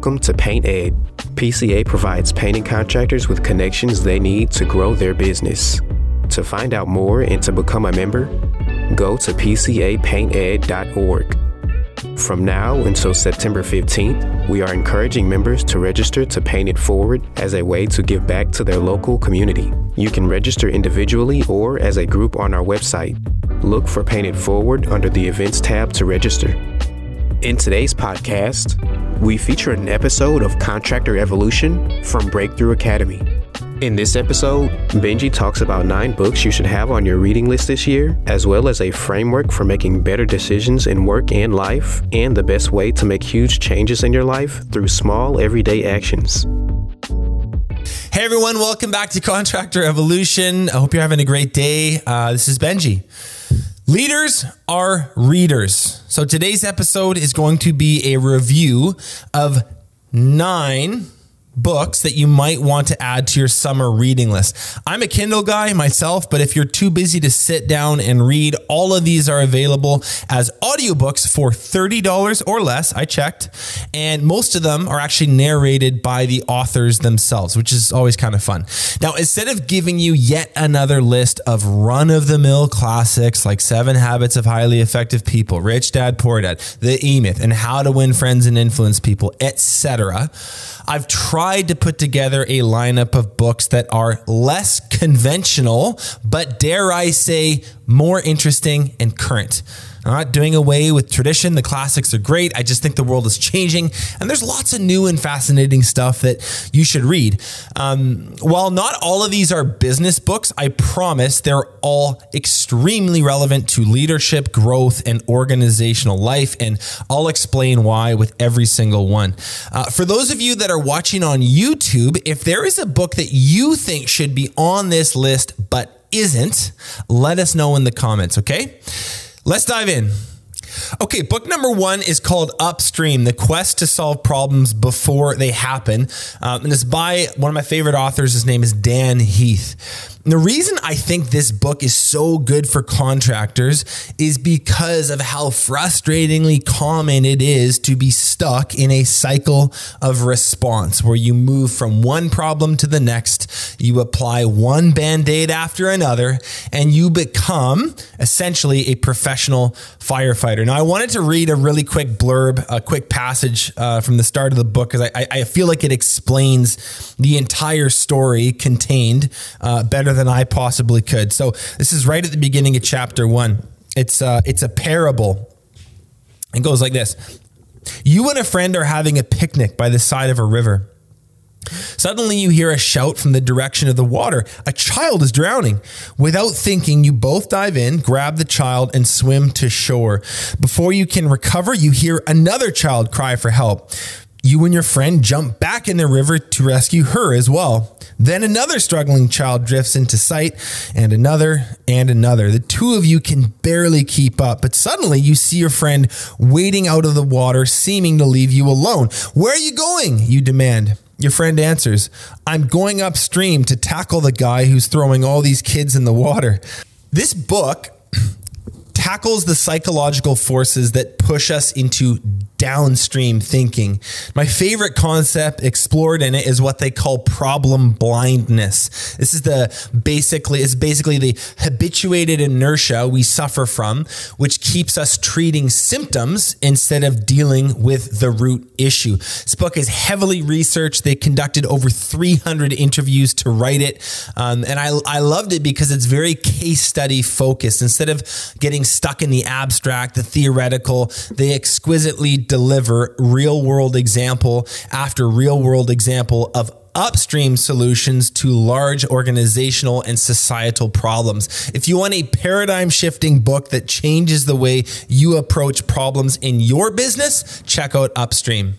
Welcome to Paint Ed. PCA provides painting contractors with connections they need to grow their business. To find out more and to become a member, go to PCAPaintEd.org. From now until September 15th, we are encouraging members to register to Paint It Forward as a way to give back to their local community. You can register individually or as a group on our website. Look for Paint It Forward under the Events tab to register. In today's podcast, we feature an episode of Contractor Evolution from Breakthrough Academy. In this episode, Benji talks about 9 books you should have on your reading list this year, as well as a framework for making better decisions in work and life, and the best way to make huge changes in your life through small, everyday actions. Hey everyone, welcome back to Contractor Evolution. I hope you're having a great day. This is Benji. Leaders are readers. So today's episode is going to be a review of 9 books that you might want to add to your summer reading list. I'm a Kindle guy myself, but if you're too busy to sit down and read, all of these are available as audiobooks for $30 or less. I checked. And most of them are actually narrated by the authors themselves, which is always kind of fun. Now, instead of giving you yet another list of run-of-the-mill classics like 7 Habits of Highly Effective People, Rich Dad, Poor Dad, The E-Myth, and How to Win Friends and Influence People, etc., I've tried to put together a lineup of books that are less conventional, but dare I say, more interesting and current. I'm not doing away with tradition. The classics are great. I just think the world is changing, and there's lots of new and fascinating stuff that you should read. While not all of these are business books, I promise they're all extremely relevant to leadership, growth, and organizational life, and I'll explain why with every single one. For those of you that are watching on YouTube, if there is a book that you think should be on this list but isn't, let us know in the comments, okay? Let's dive in. Okay, book number 1 is called Upstream: The Quest to Solve Problems Before They Happen. And it's by one of my favorite authors. His name is Dan Heath. And the reason I think this book is so good for contractors is because of how frustratingly common it is to be stuck in a cycle of response where you move from one problem to the next, you apply one Band-Aid after another, and you become essentially a professional firefighter. Now, I wanted to read a really quick blurb, a quick passage from the start of the book, because I feel like it explains the entire story contained better than I possibly could. So this is right at the beginning of chapter 1. It's a parable. It goes like this. You and a friend are having a picnic by the side of a river. Suddenly you hear a shout from the direction of the water. A child is drowning. Without thinking, you both dive in, grab the child, and swim to shore. Before you can recover, you hear another child cry for help. You and your friend jump back in the river to rescue her as well. Then another struggling child drifts into sight, and another and another. The two of you can barely keep up, but suddenly you see your friend wading out of the water, seeming to leave you alone. Where are you going? You demand. Your friend answers, I'm going upstream to tackle the guy who's throwing all these kids in the water. This book tackles the psychological forces that push us into downstream thinking. My favorite concept explored in it is what they call problem blindness. This is basically the habituated inertia we suffer from, which keeps us treating symptoms instead of dealing with the root issue. This book is heavily researched. They conducted over 300 interviews to write it. And I loved it because it's very case study focused. Instead of getting stuck in the abstract, the theoretical, they exquisitely deliver real world example after real world example of upstream solutions to large organizational and societal problems. If you want a paradigm shifting book that changes the way you approach problems in your business, check out Upstream.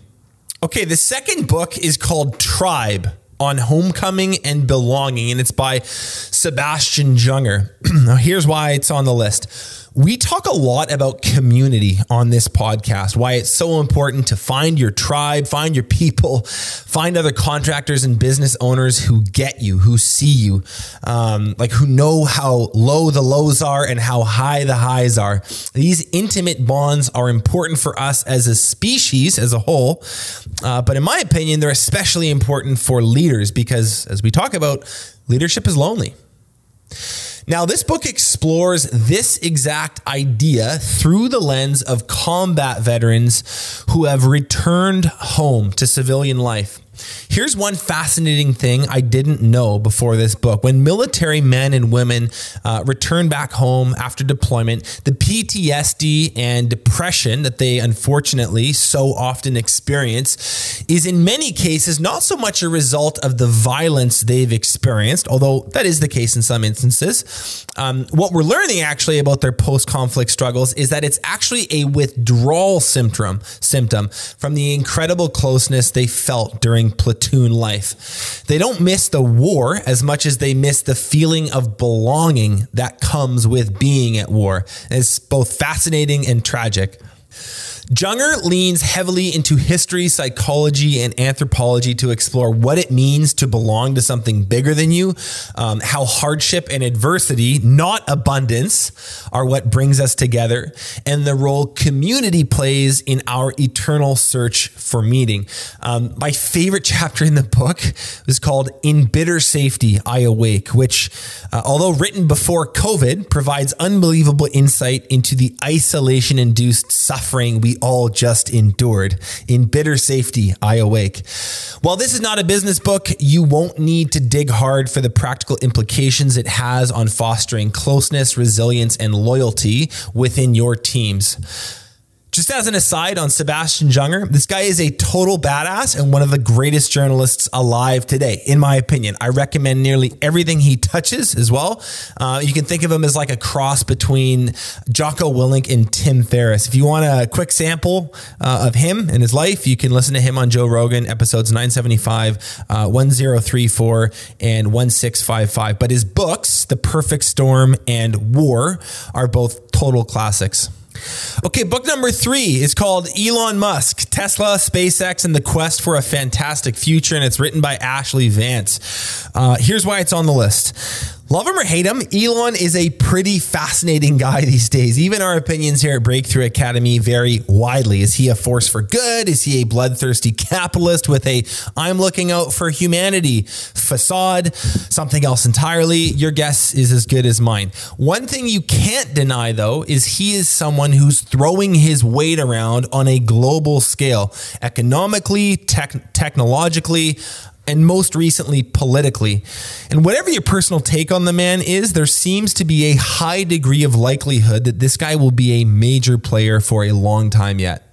Okay, the second book is called Tribe on Homecoming and Belonging, and it's by Sebastian Junger. Now, here's why it's on the list. We talk a lot about community on this podcast, why it's so important to find your tribe, find your people, find other contractors and business owners who get you, who see you, like who know how low the lows are and how high the highs are. These intimate bonds are important for us as a species, as a whole. But in my opinion, they're especially important for leaders because, as we talk about, leadership is lonely. Now, this book explores this exact idea through the lens of combat veterans who have returned home to civilian life. Here's one fascinating thing I didn't know before this book. When military men and women return back home after deployment, the PTSD and depression that they unfortunately so often experience is in many cases not so much a result of the violence they've experienced, although that is the case in some instances. What we're learning actually about their post-conflict struggles is that it's actually a withdrawal symptom from the incredible closeness they felt during platoon life. They don't miss the war as much as they miss the feeling of belonging that comes with being at war. And it's both fascinating and tragic. Junger leans heavily into history, psychology, and anthropology to explore what it means to belong to something bigger than you, how hardship and adversity, not abundance, are what brings us together, and the role community plays in our eternal search for meaning. My favorite chapter in the book is called In Bitter Safety, I Awake, which, although written before COVID, provides unbelievable insight into the isolation-induced suffering we all just endured. In bitter safety, I awake. While this is not a business book, you won't need to dig hard for the practical implications it has on fostering closeness, resilience, and loyalty within your teams. Just as an aside on Sebastian Junger, this guy is a total badass and one of the greatest journalists alive today, in my opinion. I recommend nearly everything he touches as well. You can think of him as like a cross between Jocko Willink and Tim Ferriss. If you want a quick sample of him and his life, you can listen to him on Joe Rogan, episodes 975, 1034, and 1655. But his books, The Perfect Storm and War, are both total classics. Okay, book number 3 is called Elon Musk, Tesla, SpaceX, and the Quest for a Fantastic Future, and it's written by Ashley Vance. Here's why it's on the list. Love him or hate him, Elon is a pretty fascinating guy these days. Even our opinions here at Breakthrough Academy vary widely. Is he a force for good? Is he a bloodthirsty capitalist with a I'm looking out for humanity facade? Something else entirely? Your guess is as good as mine. One thing you can't deny, though, is he is someone who's throwing his weight around on a global scale, economically, technologically, and most recently, politically. And whatever your personal take on the man is, there seems to be a high degree of likelihood that this guy will be a major player for a long time yet.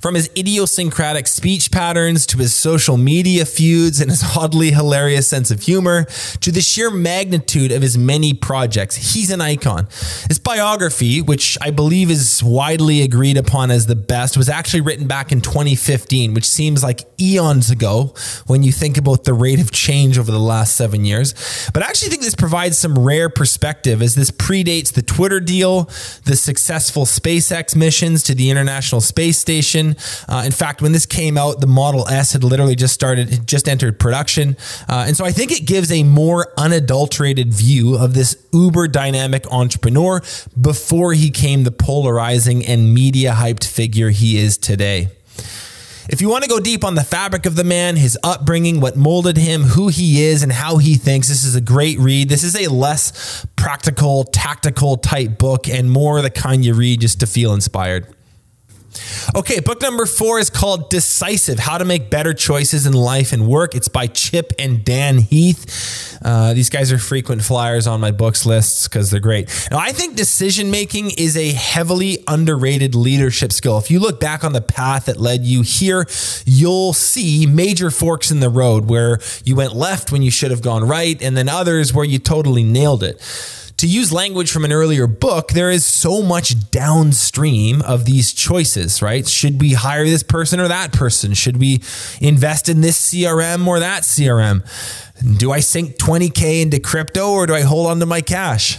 From his idiosyncratic speech patterns to his social media feuds and his oddly hilarious sense of humor to the sheer magnitude of his many projects, he's an icon. His biography, which I believe is widely agreed upon as the best, was actually written back in 2015, which seems like eons ago when you think about the rate of change over the last 7 years. But I actually think this provides some rare perspective as this predates the Twitter deal, the successful SpaceX missions to the International Space Station. In fact, when this came out, the Model S had literally just entered production. And so I think it gives a more unadulterated view of this uber dynamic entrepreneur before he came the polarizing and media hyped figure he is today. If you want to go deep on the fabric of the man, his upbringing, what molded him, who he is, and how he thinks, this is a great read. This is a less practical, tactical type book and more the kind you read just to feel inspired. Okay, book number 4 is called Decisive: How to Make Better Choices in Life and Work. It's by Chip and Dan Heath. These guys are frequent flyers on my books lists because they're great. Now, I think decision-making is a heavily underrated leadership skill. If you look back on the path that led you here, you'll see major forks in the road where you went left when you should have gone right, and then others where you totally nailed it. To use language from an earlier book, there is so much downstream of these choices, right? Should we hire this person or that person? Should we invest in this CRM or that CRM? Do I sink $20,000 into crypto or do I hold on to my cash?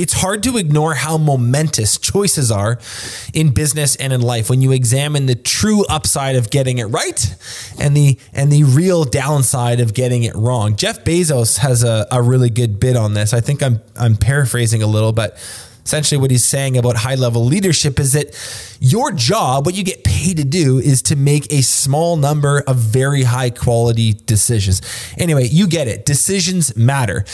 It's hard to ignore how momentous choices are in business and in life when you examine the true upside of getting it right and the real downside of getting it wrong. Jeff Bezos has a really good bit on this. I think I'm paraphrasing a little, but essentially what he's saying about high-level leadership is that your job, what you get paid to do, is to make a small number of very high-quality decisions. Anyway, you get it. Decisions matter.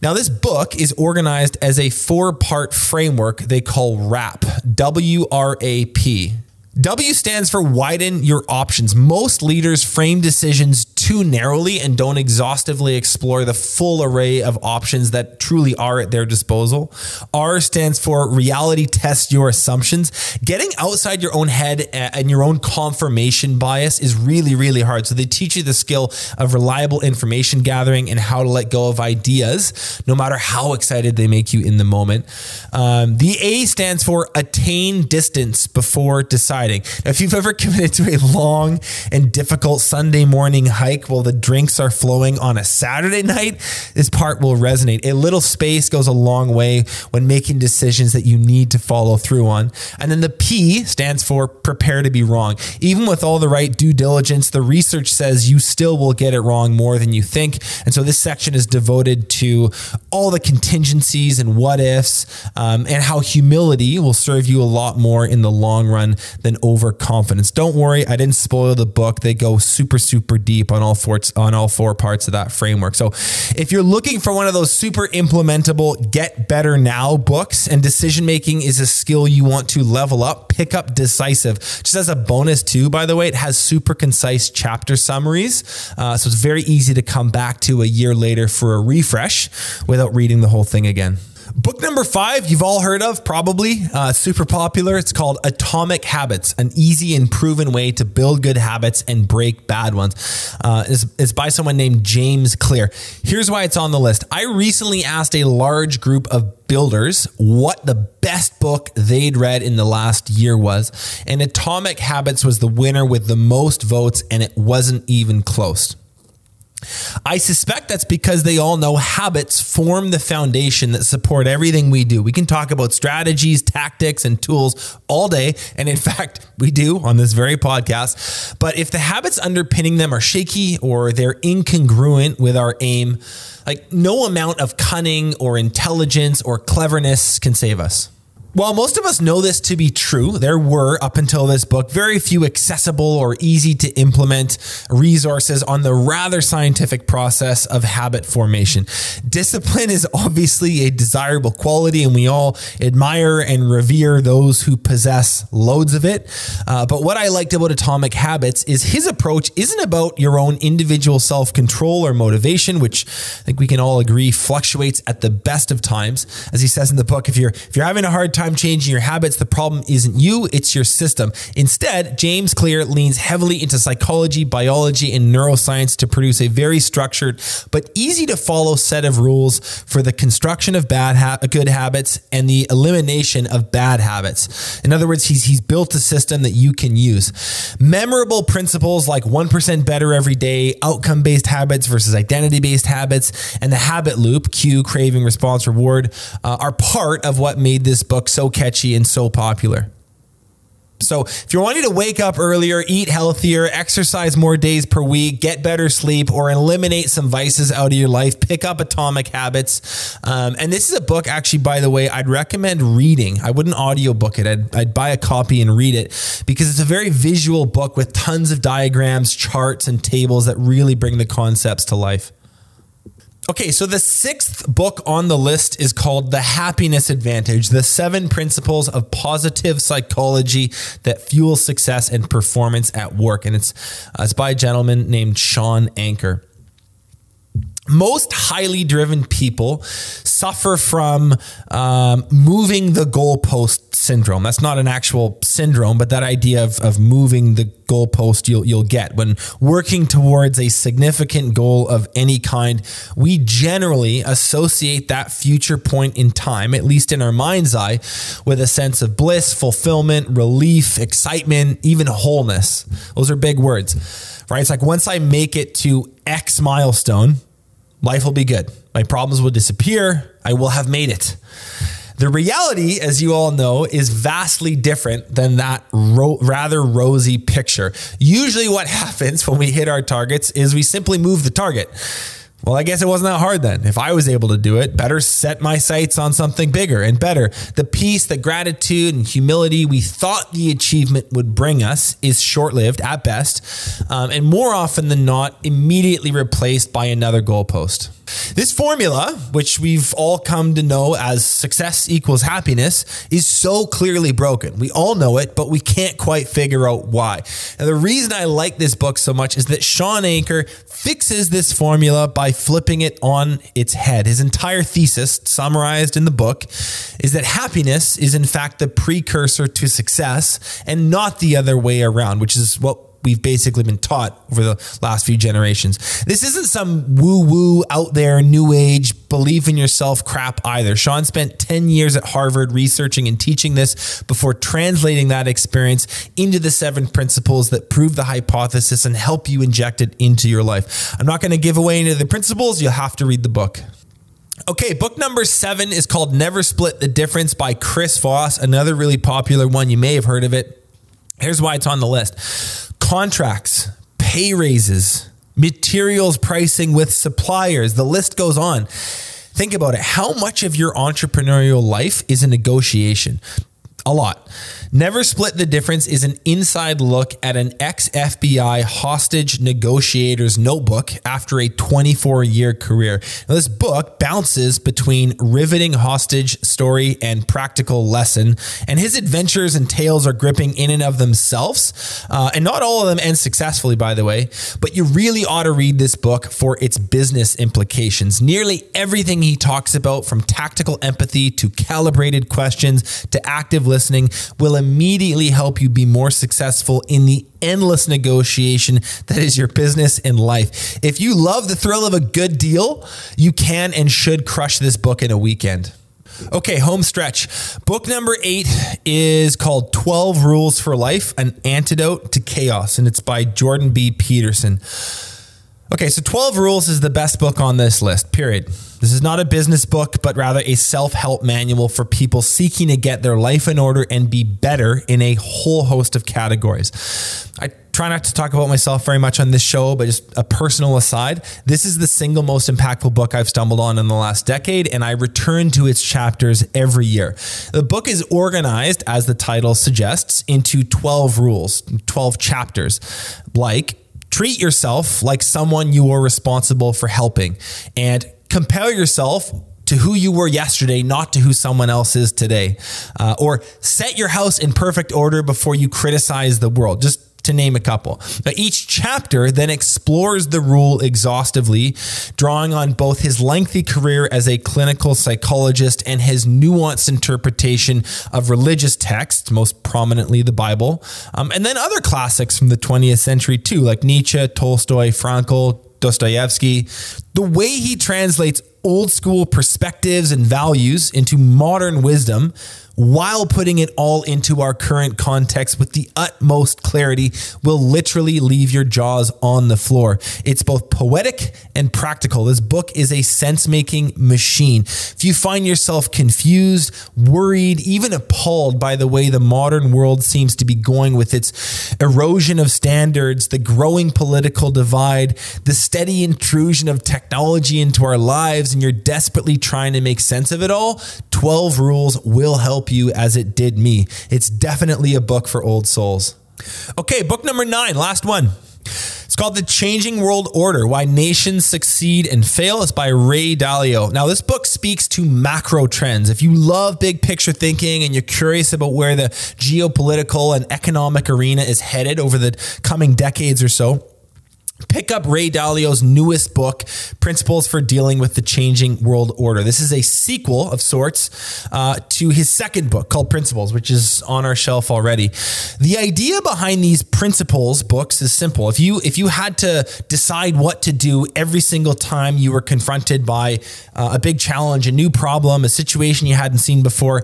Now, this book is organized as a four-part framework they call WRAP, W-R-A-P. W stands for widen your options. Most leaders frame decisions too narrowly and don't exhaustively explore the full array of options that truly are at their disposal. R stands for reality test your assumptions. Getting outside your own head and your own confirmation bias is really, really hard. So they teach you the skill of reliable information gathering and how to let go of ideas, no matter how excited they make you in the moment. The A stands for attain distance before deciding. Now, if you've ever committed to a long and difficult Sunday morning hike while the drinks are flowing on a Saturday night, this part will resonate. A little space goes a long way when making decisions that you need to follow through on. And then the P stands for prepare to be wrong. Even with all the right due diligence, the research says you still will get it wrong more than you think. And so this section is devoted to all the contingencies and what ifs, and how humility will serve you a lot more in the long run than overconfidence. Don't worry, I didn't spoil the book. They go super, super deep on all four parts of that framework. So if you're looking for one of those super implementable Get Better Now books and decision-making is a skill you want to level up, pick up Decisive. Just as a bonus too, by the way, it has super concise chapter summaries. So it's very easy to come back to a year later for a refresh without reading the whole thing again. Book number 5, you've all heard of probably, super popular. It's called Atomic Habits, an easy and proven way to build good habits and break bad ones. It's by someone named James Clear. Here's why it's on the list. I recently asked a large group of builders what the best book they'd read in the last year was, and Atomic Habits was the winner with the most votes, and it wasn't even close. I suspect that's because they all know habits form the foundation that support everything we do. We can talk about strategies, tactics, and tools all day. And in fact, we do on this very podcast. But if the habits underpinning them are shaky or they're incongruent with our aim, like no amount of cunning or intelligence or cleverness can save us. While most of us know this to be true, there were, up until this book, very few accessible or easy to implement resources on the rather scientific process of habit formation. Discipline is obviously a desirable quality, and we all admire and revere those who possess loads of it. But what I liked about Atomic Habits is his approach isn't about your own individual self-control or motivation, which I think we can all agree fluctuates at the best of times. As he says in the book, if you're having a hard time changing your habits, the problem isn't you, it's your system. Instead, James Clear leans heavily into psychology, biology, and neuroscience to produce a very structured but easy to follow set of rules for the construction of good habits and the elimination of bad habits. In other words, he's built a system that you can use. Memorable principles like 1% better every day, outcome-based habits versus identity-based habits, and the habit loop, cue, craving, response, reward, are part of what made this book so catchy and so popular. So if you're wanting to wake up earlier, eat healthier, exercise more days per week, get better sleep, or eliminate some vices out of your life, pick up Atomic Habits. And this is a book, actually, by the way, I'd recommend reading. I wouldn't audiobook it. I'd buy a copy and read it because it's a very visual book with tons of diagrams, charts, and tables that really bring the concepts to life. Okay, so the 6th book on the list is called The Happiness Advantage, the 7 principles of positive psychology that fuel success and performance at work. And it's by a gentleman named Shawn Achor. Most highly driven people suffer from moving the goalpost syndrome. That's not an actual syndrome, but that idea of moving the goalpost you'll get. When working towards a significant goal of any kind, we generally associate that future point in time, at least in our mind's eye, with a sense of bliss, fulfillment, relief, excitement, even wholeness. Those are big words, right? It's like once I make it to X milestone, life will be good. My problems will disappear. I will have made it. The reality, as you all know, is vastly different than that rather rosy picture. Usually what happens when we hit our targets is we simply move the target. Well, I guess it wasn't that hard then. If I was able to do it, better set my sights on something bigger and better. The peace, the gratitude, and humility we thought the achievement would bring us is short-lived at best, and more often than not, immediately replaced by another goalpost. This formula, which we've all come to know as success equals happiness, is so clearly broken. We all know it, but we can't quite figure out why. And the reason I like this book so much is that Shawn Achor fixes this formula by flipping it on its head. His entire thesis, summarized in the book, is that happiness is in fact the precursor to success and not the other way around, which is what we've basically been taught over the last few generations. This isn't some woo-woo out there, new age, believe in yourself crap either. Shawn spent 10 years at Harvard researching and teaching this before translating that experience into the 7 principles that prove the hypothesis and help you inject it into your life. I'm not going to give away any of the principles. You'll have to read the book. Okay, book number 7 is called Never Split the Difference by Chris Voss, another really popular one. You may have heard of it. Here's why it's on the list. Contracts, pay raises, materials pricing with suppliers, the list goes on. Think about it. How much of your entrepreneurial life is a negotiation? A lot. Never Split the Difference is an inside look at an ex-FBI hostage negotiator's notebook after a 24-year career. Now, this book bounces between riveting hostage story and practical lesson, and his adventures and tales are gripping in and of themselves, and not all of them end successfully, by the way, but you really ought to read this book for its business implications. Nearly everything he talks about, from tactical empathy to calibrated questions to active listening, will immediately help you be more successful in the endless negotiation that is your business and life. If you love the thrill of a good deal, you can and should crush this book in a weekend. Okay, home stretch. Book number 8 is called 12 Rules for Life: An Antidote to Chaos, and it's by Jordan B. Peterson. Okay, so 12 Rules is the best book on this list, period. This is not a business book, but rather a self-help manual for people seeking to get their life in order and be better in a whole host of categories. I try not to talk about myself very much on this show, but just a personal aside, this is the single most impactful book I've stumbled on in the last decade, and I return to its chapters every year. The book is organized, as the title suggests, into 12 rules, 12 chapters, like treat yourself like someone you are responsible for helping, and compare yourself to who you were yesterday, not to who someone else is today, or set your house in perfect order before you criticize the world, just to name a couple. But each chapter then explores the rule exhaustively, drawing on both his lengthy career as a clinical psychologist and his nuanced interpretation of religious texts, most prominently the Bible, and then other classics from the 20th century too, like Nietzsche, Tolstoy, Frankl, Dostoevsky. The way he translates old school perspectives and values into modern wisdom while putting it all into our current context with the utmost clarity will literally leave your jaws on the floor. It's both poetic and practical. This book is a sense-making machine. If you find yourself confused, worried, even appalled by the way the modern world seems to be going with its erosion of standards, the growing political divide, the steady intrusion of technology into our lives, and you're desperately trying to make sense of it all, 12 Rules will help you as it did me. It's definitely a book for old souls. Okay, book number 9, last one. It's called The Changing World Order: Why Nations Succeed and Fail. It's by Ray Dalio. Now, this book speaks to macro trends. If you love big picture thinking and you're curious about where the geopolitical and economic arena is headed over the coming decades or so, pick up Ray Dalio's newest book, Principles for Dealing with the Changing World Order. This is a sequel of sorts to his second book called Principles, which is on our shelf already. The idea behind these Principles books is simple. If you had to decide what to do every single time you were confronted by a big challenge, a new problem, a situation you hadn't seen before,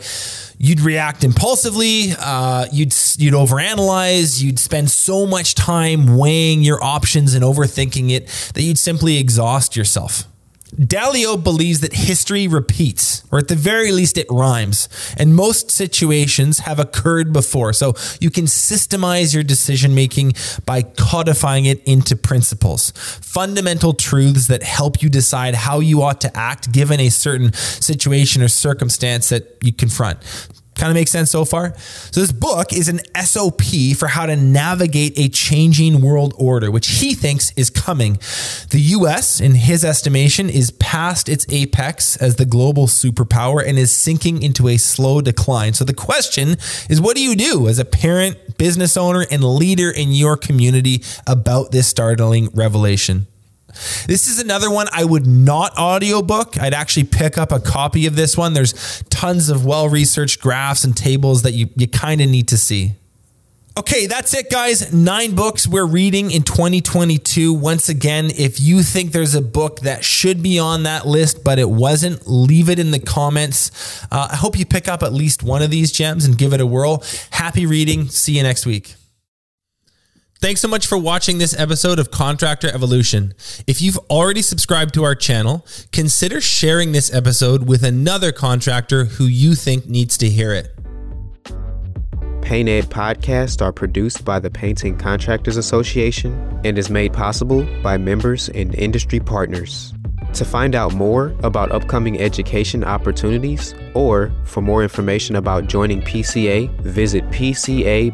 you'd react impulsively, you'd overanalyze, you'd spend so much time weighing your options and overthinking it that you'd simply exhaust yourself. Dalio believes that history repeats, or at the very least it rhymes, and most situations have occurred before. So you can systemize your decision-making by codifying it into principles, fundamental truths that help you decide how you ought to act given a certain situation or circumstance that you confront. Kind of makes sense so far? So this book is an SOP for how to navigate a changing world order, which he thinks is coming. The US, in his estimation, is past its apex as the global superpower and is sinking into a slow decline. So the question is, what do you do as a parent, business owner, and leader in your community about this startling revelation? This is another one I would not audiobook. I'd actually pick up a copy of this one. There's tons of well-researched graphs and tables that you kind of need to see. Okay, that's it, guys. 9 books we're reading in 2022. Once again, if you think there's a book that should be on that list, but it wasn't, leave it in the comments. I hope you pick up at least one of these gems and give it a whirl. Happy reading. See you next week. Thanks so much for watching this episode of Contractor Evolution. If you've already subscribed to our channel, consider sharing this episode with another contractor who you think needs to hear it. Paint Ed podcasts are produced by the Painting Contractors Association and is made possible by members and industry partners. To find out more about upcoming education opportunities or for more information about joining PCA, visit PCAPaintEd.org.